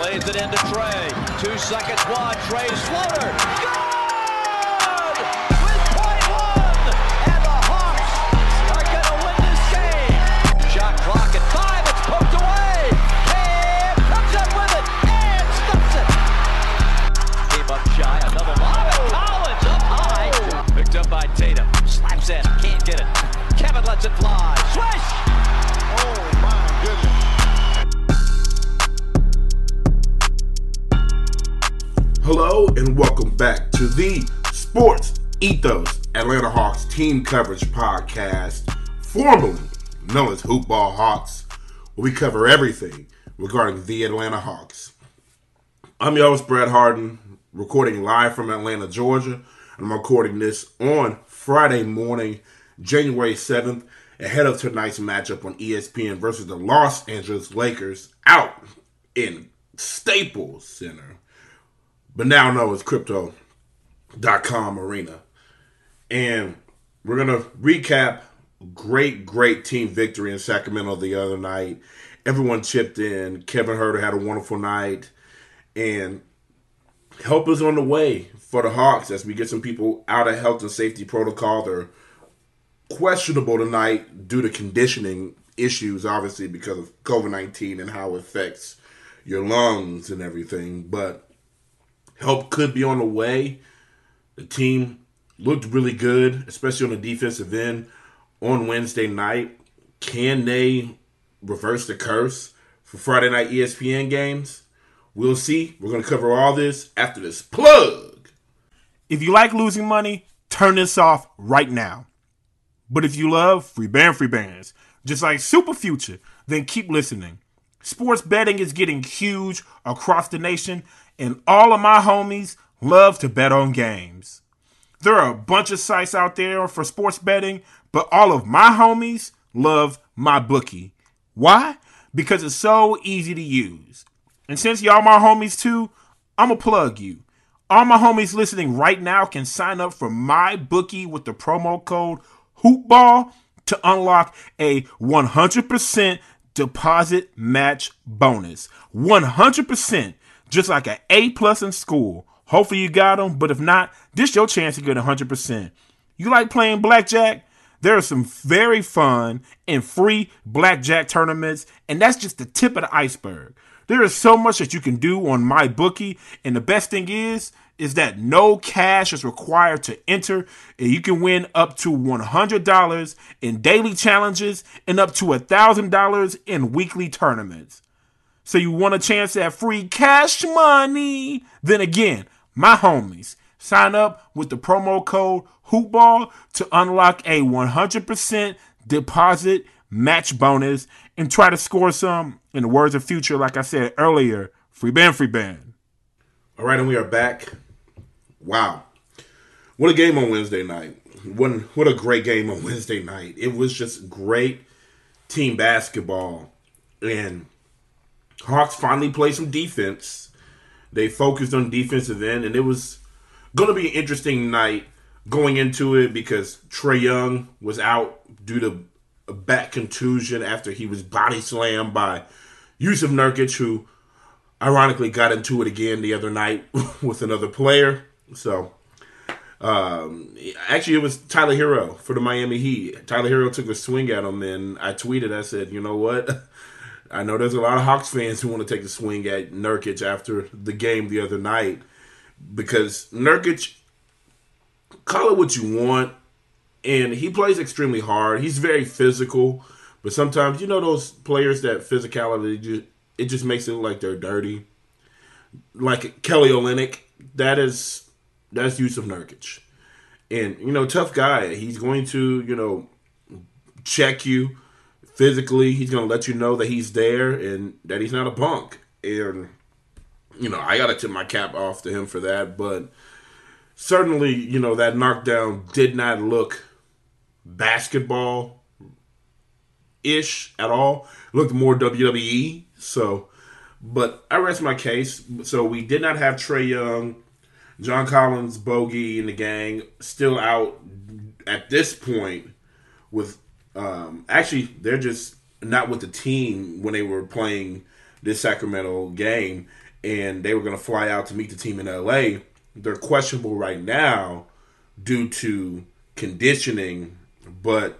Lays it into Trey. 2 seconds wide. Trey Slaughter. Good! With 0.1! And the Hawks are going to win this game. Shot clock at 5. It's poked away. Cam comes up with it and stops it. Came up shy. Another lob. And Collins up high. Picked up by Tatum. Slaps in. Can't get it. Kevin lets it fly. Swish! Oh, my goodness. Hello and welcome back to the Sports Ethos Atlanta Hawks Team Coverage Podcast, formerly known as Hoop Ball Hawks, where we cover everything regarding the Atlanta Hawks. I'm your host, Brett Harden, recording live from Atlanta, Georgia. I'm recording this on Friday morning, January 7th, ahead of tonight's matchup on ESPN versus the Los Angeles Lakers out in Staples Center. But now known as Crypto.com Arena. And we're going to recap great team victory in Sacramento the other night. Everyone chipped in. Kevin Huerter had a wonderful night. And help is on the way for the Hawks as we get some people out of health and safety protocol. They're questionable tonight due to conditioning issues, obviously, because of COVID-19 and how it affects your lungs and everything. But help could be on the way. The team looked really good, especially on the defensive end on Wednesday night. Can they reverse the curse for Friday night ESPN games? We'll see. We're going to cover all this after this plug. If you like losing money, turn this off right now. But if you love free bands, just like Super Future, then keep listening. Sports betting is getting huge across the nation, and all of my homies love to bet on games. There are a bunch of sites out there for sports betting, but all of my homies love MyBookie. Why? Because it's so easy to use. And since y'all my homies too, I'm going to plug you. All my homies listening right now can sign up for MyBookie with the promo code HoopBall to unlock a 100% deposit match bonus. 100%. Just like an A+ in school. Hopefully you got them, but if not, this your chance to get 100%. You like playing blackjack? There are some very fun and free blackjack tournaments, and that's just the tip of the iceberg. There is so much that you can do on MyBookie, and the best thing is that no cash is required to enter, and you can win up to $100 in daily challenges and up to $1,000 in weekly tournaments. So you want a chance at free cash money? Then again, my homies, sign up with the promo code HoopBall to unlock a 100% deposit match bonus and try to score some, in the words of Future, like I said earlier, free band. All right, and we are back. Wow. What a game on Wednesday night. What a great game on Wednesday night. It was just great team basketball, and Hawks finally played some defense. They focused on defensive end, and it was going to be an interesting night going into it because Trae Young was out due to a back contusion after he was body slammed by Yusuf Nurkic, who ironically got into it again the other night with another player. So, actually, it was Tyler Hero for the Miami Heat. Tyler Hero took a swing at him, and I tweeted, I said, you know what? I know there's a lot of Hawks fans who want to take a swing at Nurkic after the game the other night because Nurkic, call it what you want, and he plays extremely hard. He's very physical, but sometimes, you know, those players that physicality, it just makes it look like they're dirty. Like Kelly Olynyk, that's Yusuf Nurkic. And, you know, tough guy. He's going to, you know, check you. Physically, he's going to let you know that he's there and that he's not a punk. And, you know, I got to tip my cap off to him for that. But certainly, you know, that knockdown did not look basketball-ish at all. It looked more WWE. So, but I rest my case. So we did not have Trae Young, John Collins, Bogey, and the gang still out at this point with actually, they're just not with the team when they were playing this Sacramento game. and they were going to fly out to meet the team in LA. They're questionable right now due to conditioning, but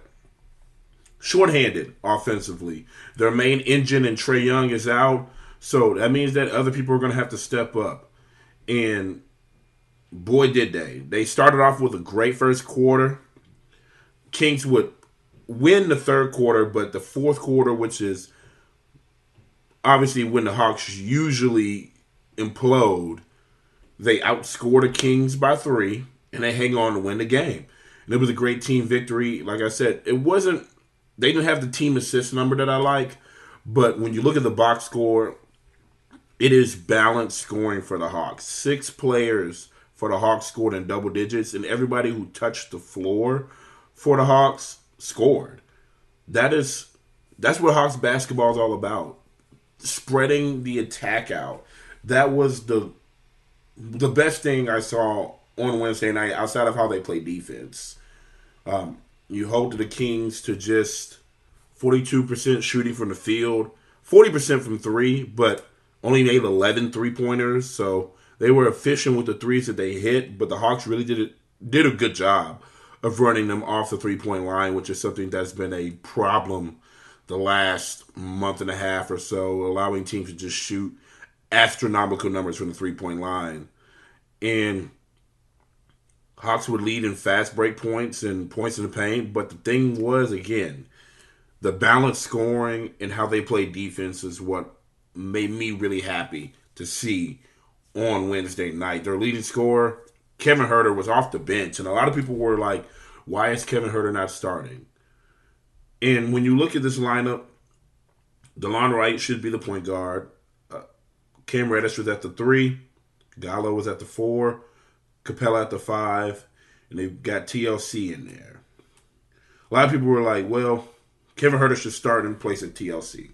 shorthanded offensively. Their main engine in Trae Young is out, so that means that other people are going to have to step up. And boy, did they. They started off with a great first quarter. Kings would win the third quarter, but the fourth quarter, which is obviously when the Hawks usually implode, they outscore the Kings by 3, and they hang on to win the game. And it was a great team victory. Like I said, it wasn't – they didn't have the team assist number that I like, but when you look at the box score, it is balanced scoring for the Hawks. 6 players for the Hawks scored in double digits, and everybody who touched the floor for the Hawks scored. That's what Hawks basketball is all about, spreading the attack out. That was the best thing I saw on Wednesday night, outside of how they play defense. You hold the Kings to just 42% shooting from the field, 40% from 3, but only made 11 three-pointers. So they were efficient with the threes that they hit, but the Hawks really did a good job of running them off the three-point line, which is something that's been a problem the last month and a half or so, allowing teams to just shoot astronomical numbers from the three-point line. And Hawks would lead in fast break points and points in the paint, but the thing was, again, the balanced scoring and how they play defense is what made me really happy to see on Wednesday night. Their leading scorer, Kevin Huerter, was off the bench, and a lot of people were like, why is Kevin Huerter not starting? And when you look at this lineup, Delon Wright should be the point guard. Cam Reddish was at the 3. Gallo was at the 4. Capella at the 5. And they've got TLC in there. A lot of people were like, well, Kevin Huerter should start in place of TLC.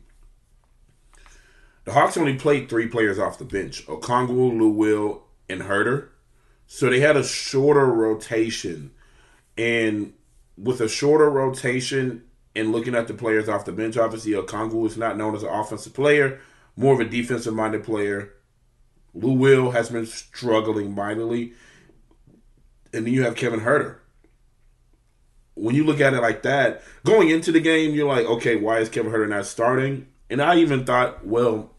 The Hawks only played 3 players off the bench, Okongwu, Lou Will, and Huerter. So they had a shorter rotation. And with a shorter rotation and looking at the players off the bench, obviously Okongwu is not known as an offensive player, more of a defensive-minded player. Lou Will has been struggling mightily. And then you have Kevin Huerter. When you look at it like that, going into the game, you're like, okay, why is Kevin Huerter not starting? And I even thought, well,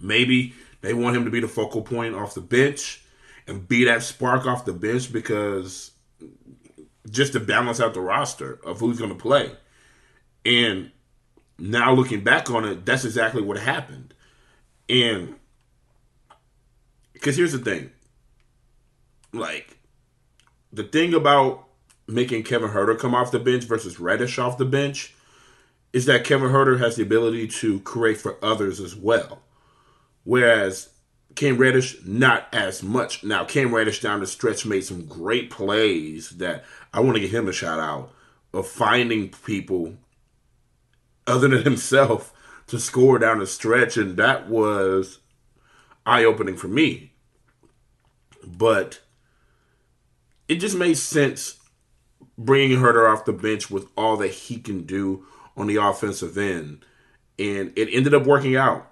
maybe they want him to be the focal point off the bench and be that spark off the bench because just to balance out the roster of who's going to play. And now looking back on it, that's exactly what happened. And because here's the thing. Like, the thing about making Kevin Huerter come off the bench versus Reddish off the bench is that Kevin Huerter has the ability to create for others as well, whereas Cam Reddish, not as much. Now, Cam Reddish down the stretch made some great plays that I want to give him a shout-out of finding people other than himself to score down the stretch, and that was eye-opening for me. But it just made sense bringing Huerter off the bench with all that he can do on the offensive end. And it ended up working out.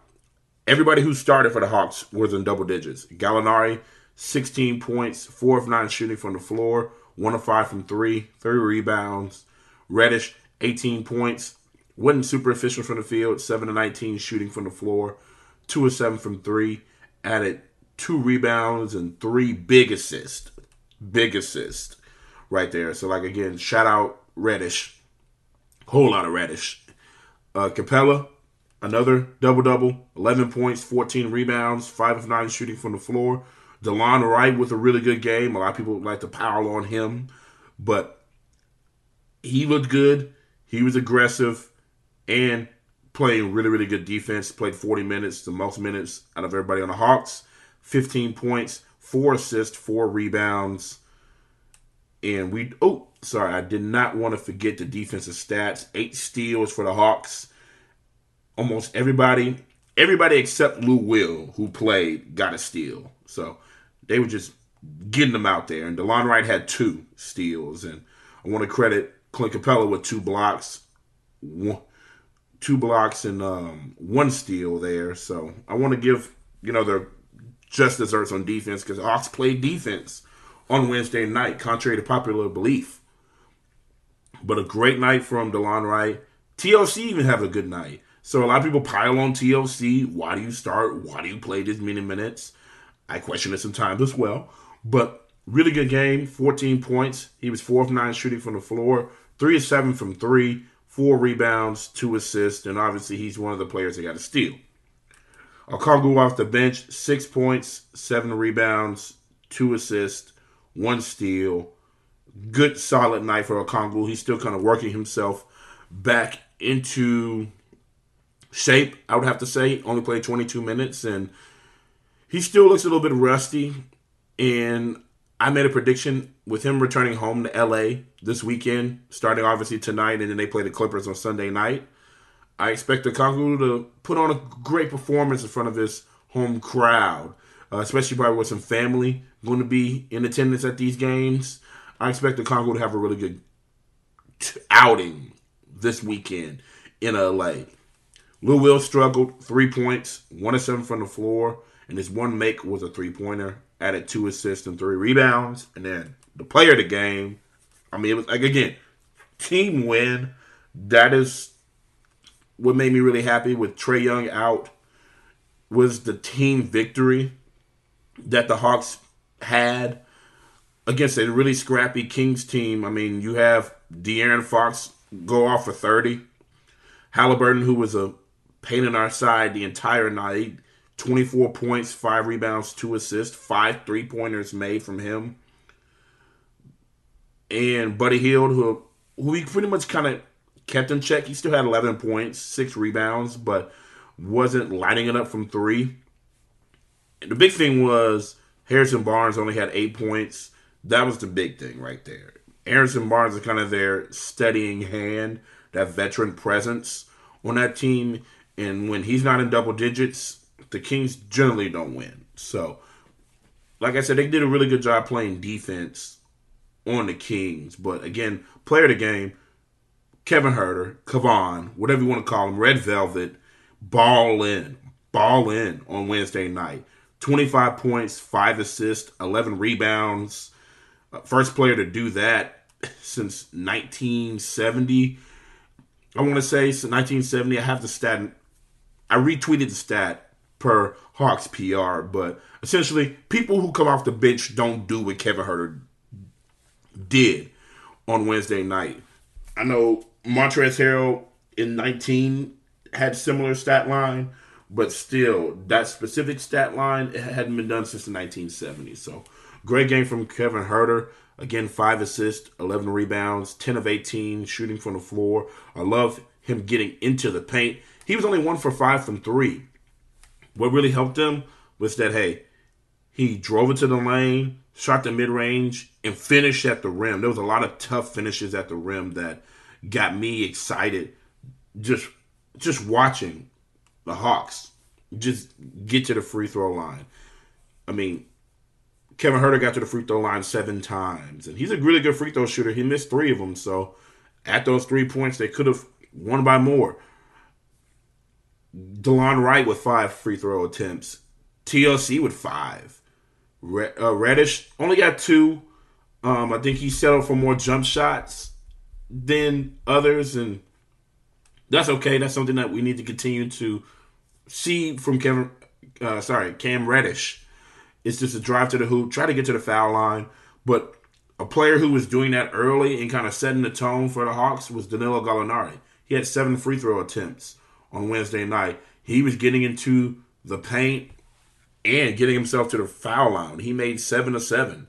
Everybody who started for the Hawks was in double digits. Gallinari, 16 points, 4 of 9 shooting from the floor, 1 of 5 from 3, 3 rebounds. Reddish, 18 points, wasn't super efficient from the field, 7 of 19 shooting from the floor, 2 of 7 from 3, added 2 rebounds and 3 big assists. Big assist right there. So, like, again, shout out Reddish. Whole lot of Reddish. Capella, another double-double, 11 points, 14 rebounds, 5 of 9 shooting from the floor. Delon Wright with a really good game. A lot of people like to pile on him, but he looked good. He was aggressive and playing really, really good defense. Played 40 minutes, the most minutes out of everybody on the Hawks. 15 points, 4 assists, 4 rebounds. And I did not want to forget the defensive stats. 8 steals for the Hawks. Almost everybody except Lou Will, who played, got a steal. So they were just getting them out there. And Delon Wright had 2 steals. And I want to credit Clint Capella with 2 blocks. 2 blocks and 1 steal there. So I want to give you know, they're just desserts on defense because Hawks played defense on Wednesday night, contrary to popular belief. But a great night from Delon Wright. TLC even have a good night. So a lot of people pile on TLC. Why do you start? Why do you play this many minutes? I question it sometimes as well. But really good game, 14 points. He was 4 of 9 shooting from the floor, 3 of 7 from 3, 4 rebounds, 2 assists, and obviously he's one of the players that got a steal. Okongwu off the bench, 6 points, 7 rebounds, 2 assists, 1 steal. Good solid night for Okongwu. He's still kind of working himself back into shape, I would have to say. Only played 22 minutes, and he still looks a little bit rusty. And I made a prediction with him returning home to LA this weekend, starting obviously tonight, and then they play the Clippers on Sunday night. I expect Okongwu to put on a great performance in front of his home crowd, especially probably with some family going to be in attendance at these games. I expect Okongwu to have a really good outing this weekend in L.A. Lou Will struggled, 3 points, 1 of 7 from the floor, and his one make was a three-pointer, added 2 assists and 3 rebounds. And then the player of the game, it was, again, team win. That is what made me really happy with Trae Young out, was the team victory that the Hawks had against a really scrappy Kings team. You have De'Aaron Fox go off for 30. Halliburton, who was a pain in our side the entire night, 24 points, 5 rebounds, 2 assists, 5 three-pointers made from him. And Buddy Hield, who he pretty much kind of kept in check. He still had 11 points, 6 rebounds, but wasn't lighting it up from 3. And the big thing was Harrison Barnes only had 8 points. That was the big thing right there. Harrison Barnes is kind of their steadying hand, that veteran presence on that team. And when he's not in double digits, the Kings generally don't win. So, like I said, they did a really good job playing defense on the Kings. But, again, player of the game, Kevin Huerter, Kevon, whatever you want to call him, Red Velvet, ball in on Wednesday night. 25 points, 5 assists, 11 rebounds. First player to do that since 1970. I want to say since 1970. I have the stat. I retweeted the stat per Hawks PR. But essentially, people who come off the bench don't do what Kevin Huerter did on Wednesday night. I know Montrezl Harrell in 19 had similar stat line. But still, that specific stat line, it hadn't been done since the 1970s. So, great game from Kevin Huerter. Again, 5 assists, 11 rebounds, 10 of 18 shooting from the floor. I love him getting into the paint. He was only 1 for 5 from 3. What really helped him was that, he drove into the lane, shot the mid-range, and finished at the rim. There was a lot of tough finishes at the rim that got me excited just watching the Hawks just get to the free throw line. Kevin Huerter got to the free throw line 7 times. And he's a really good free throw shooter. He missed 3 of them. So at those 3 points, they could have won by more. Delon Wright with 5 free throw attempts. TLC with 5. Reddish only got 2. I think he settled for more jump shots than others. And that's okay. That's something that we need to continue to see from Cam Reddish. It's just a drive to the hoop, try to get to the foul line. But a player who was doing that early and kind of setting the tone for the Hawks was Danilo Gallinari. He had 7 free throw attempts on Wednesday night. He was getting into the paint and getting himself to the foul line. He made 7 of 7.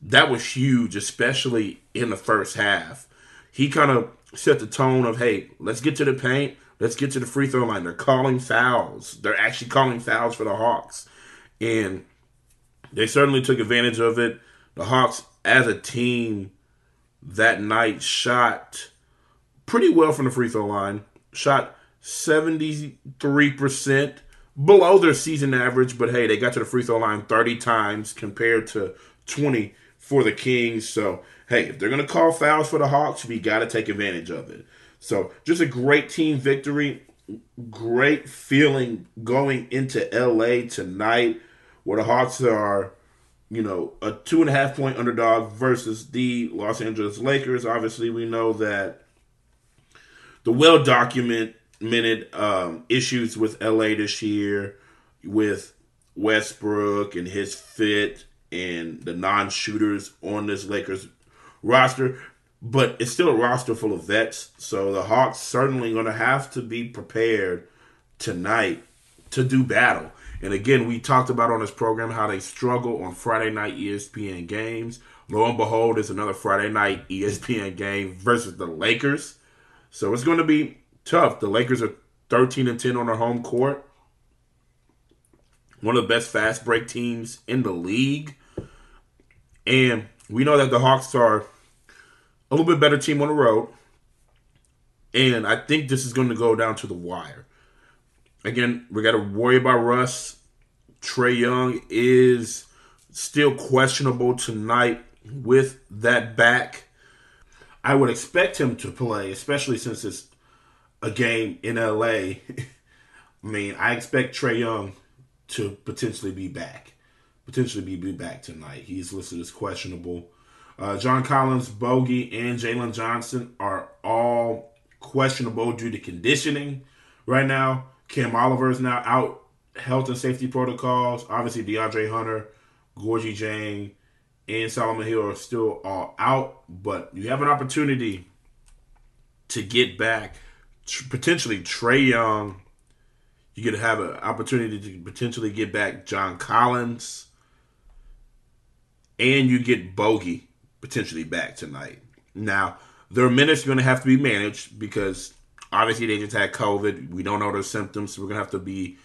That was huge, especially in the first half. He kind of set the tone of, let's get to the paint. Let's get to the free throw line. They're calling fouls. They're actually calling fouls for the Hawks. And they certainly took advantage of it. The Hawks, as a team, that night shot pretty well from the free throw line. Shot 73%, below their season average. But, they got to the free throw line 30 times compared to 20 for the Kings. So, if they're going to call fouls for the Hawks, we got to take advantage of it. So, just a great team victory. great feeling going into LA tonight, where the Hawks are, you know, a 2.5-point underdog versus the Los Angeles Lakers. Obviously, we know that the well-documented issues with LA this year, with Westbrook and his fit and the non-shooters on this Lakers roster, but it's still a roster full of vets, so the Hawks certainly going to have to be prepared tonight to do battle. And again, we talked about on this program how they struggle on Friday night ESPN games. Lo and behold, it's another Friday night ESPN game versus the Lakers. So it's going to be tough. The Lakers are 13-10 on their home court. One of the best fast break teams in the league. And we know that the Hawks are a little bit better team on the road. And I think this is going to go down to the wire. Again, we got to worry about Russ. Trae Young is still questionable tonight with that back. I would expect him to play, especially since it's a game in LA. I mean, I expect Trae Young to potentially be back tonight. He's listed as questionable. John Collins, Bogey, and Jalen Johnson are all questionable due to conditioning right now. Cam Oliver is now out, health and safety protocols. Obviously, DeAndre Hunter, Gorgie Jang, and Solomon Hill are still all out. But you have an opportunity to get back, potentially Trae Young. You could have an opportunity to potentially get back John Collins. And you get Bogey potentially back tonight. Now, their minutes are going to have to be managed because obviously they just had COVID. We don't know their symptoms, so we're going to have to be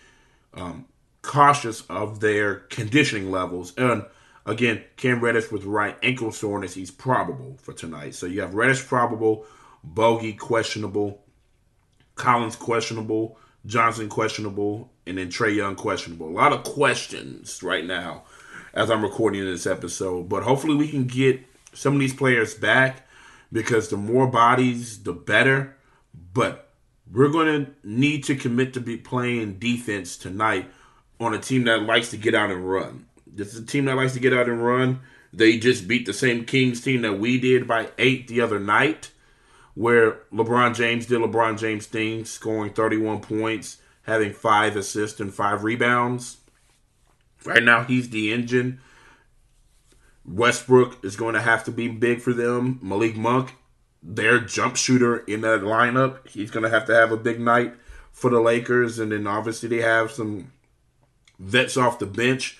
cautious of their conditioning levels. And again, Cam Reddish with right ankle soreness, he's probable for tonight. So you have Reddish probable, Bogey questionable, Collins questionable, Johnson questionable, and then Trae Young questionable. A lot of questions right now as I'm recording this episode. But hopefully we can get some of these players back because the more bodies, the better. But we're going to need to commit to be playing defense tonight on a team that likes to get out and run. This is a team that likes to get out and run. They just beat the same Kings team that we did by 8 the other night, where LeBron James did LeBron James things, scoring 31 points, having 5 assists and 5 rebounds. Right now, he's the engine. Westbrook is going to have to be big for them. Malik Monk, their jump shooter in that lineup, he's going to have a big night for the Lakers. And then obviously they have some vets off the bench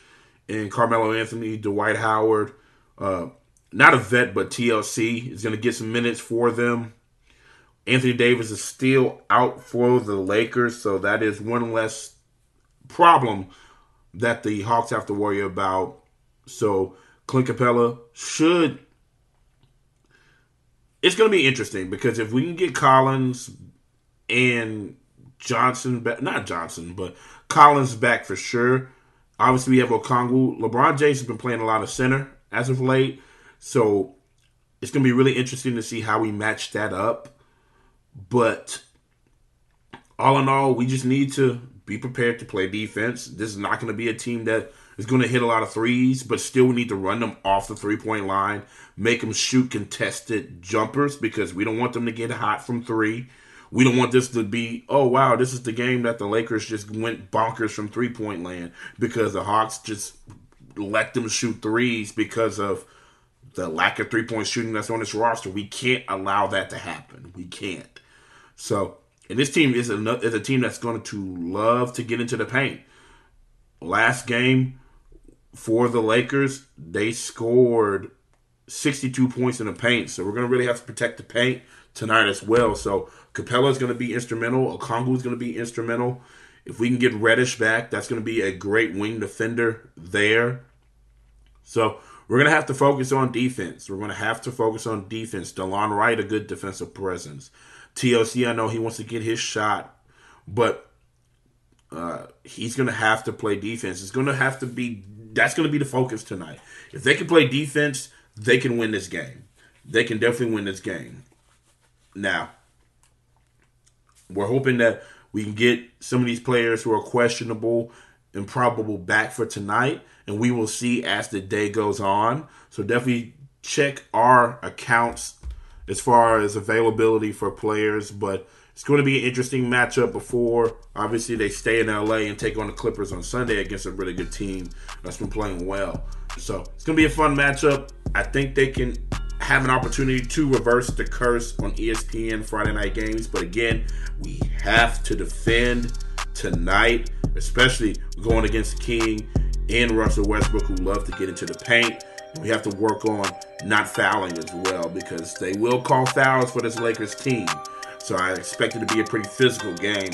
in Carmelo Anthony, Dwight Howard. Not a vet, but TLC is going to get some minutes for them. Anthony Davis is still out for the Lakers, so that is one less problem that the Hawks have to worry about. So Clint Capella should... It's going to be interesting because if we can get Collins and Johnson back... Not Johnson, but Collins back for sure. Obviously, we have Okongwu. LeBron James has been playing a lot of center as of late, so it's going to be really interesting to see how we match that up. But all in all, we just need to be prepared to play defense. This is not going to be a team that is going to hit a lot of threes, but still we need to run them off the three-point line, make them shoot contested jumpers because we don't want them to get hot from three. We don't want this to be, oh, wow, this is the game that the Lakers just went bonkers from three-point land because the Hawks just let them shoot threes because of the lack of three-point shooting that's on this roster. We can't allow that to happen. We can't. So, and this team is a team that's going to love to get into the paint. Last game for the Lakers, they scored 62 points in the paint. So we're going to really have to protect the paint tonight as well. So Capella is going to be instrumental. Okongwu is going to be instrumental. If we can get Reddish back, that's going to be a great wing defender there. So we're going to have to focus on defense. Delon Wright, a good defensive presence. TLC, I know he wants to get his shot, but he's going to have to play defense. That's going to be the focus tonight. If they can play defense, they can win this game. They can definitely win this game. Now, we're hoping that We can get some of these players who are questionable and probable back for tonight, and we will see as the day goes on. So definitely check our accounts as far as availability for players, but it's going to be an interesting matchup before, obviously, they stay in LA and take on the Clippers on Sunday against a really good team that's been playing well. So it's going to be a fun matchup. I think they can have an opportunity to reverse the curse on ESPN Friday night games. But again, we have to defend tonight, especially going against King and Russell Westbrook, who love to get into the paint. We have to work on not fouling as well, because they will call fouls for this Lakers team. So I expect it to be a pretty physical game.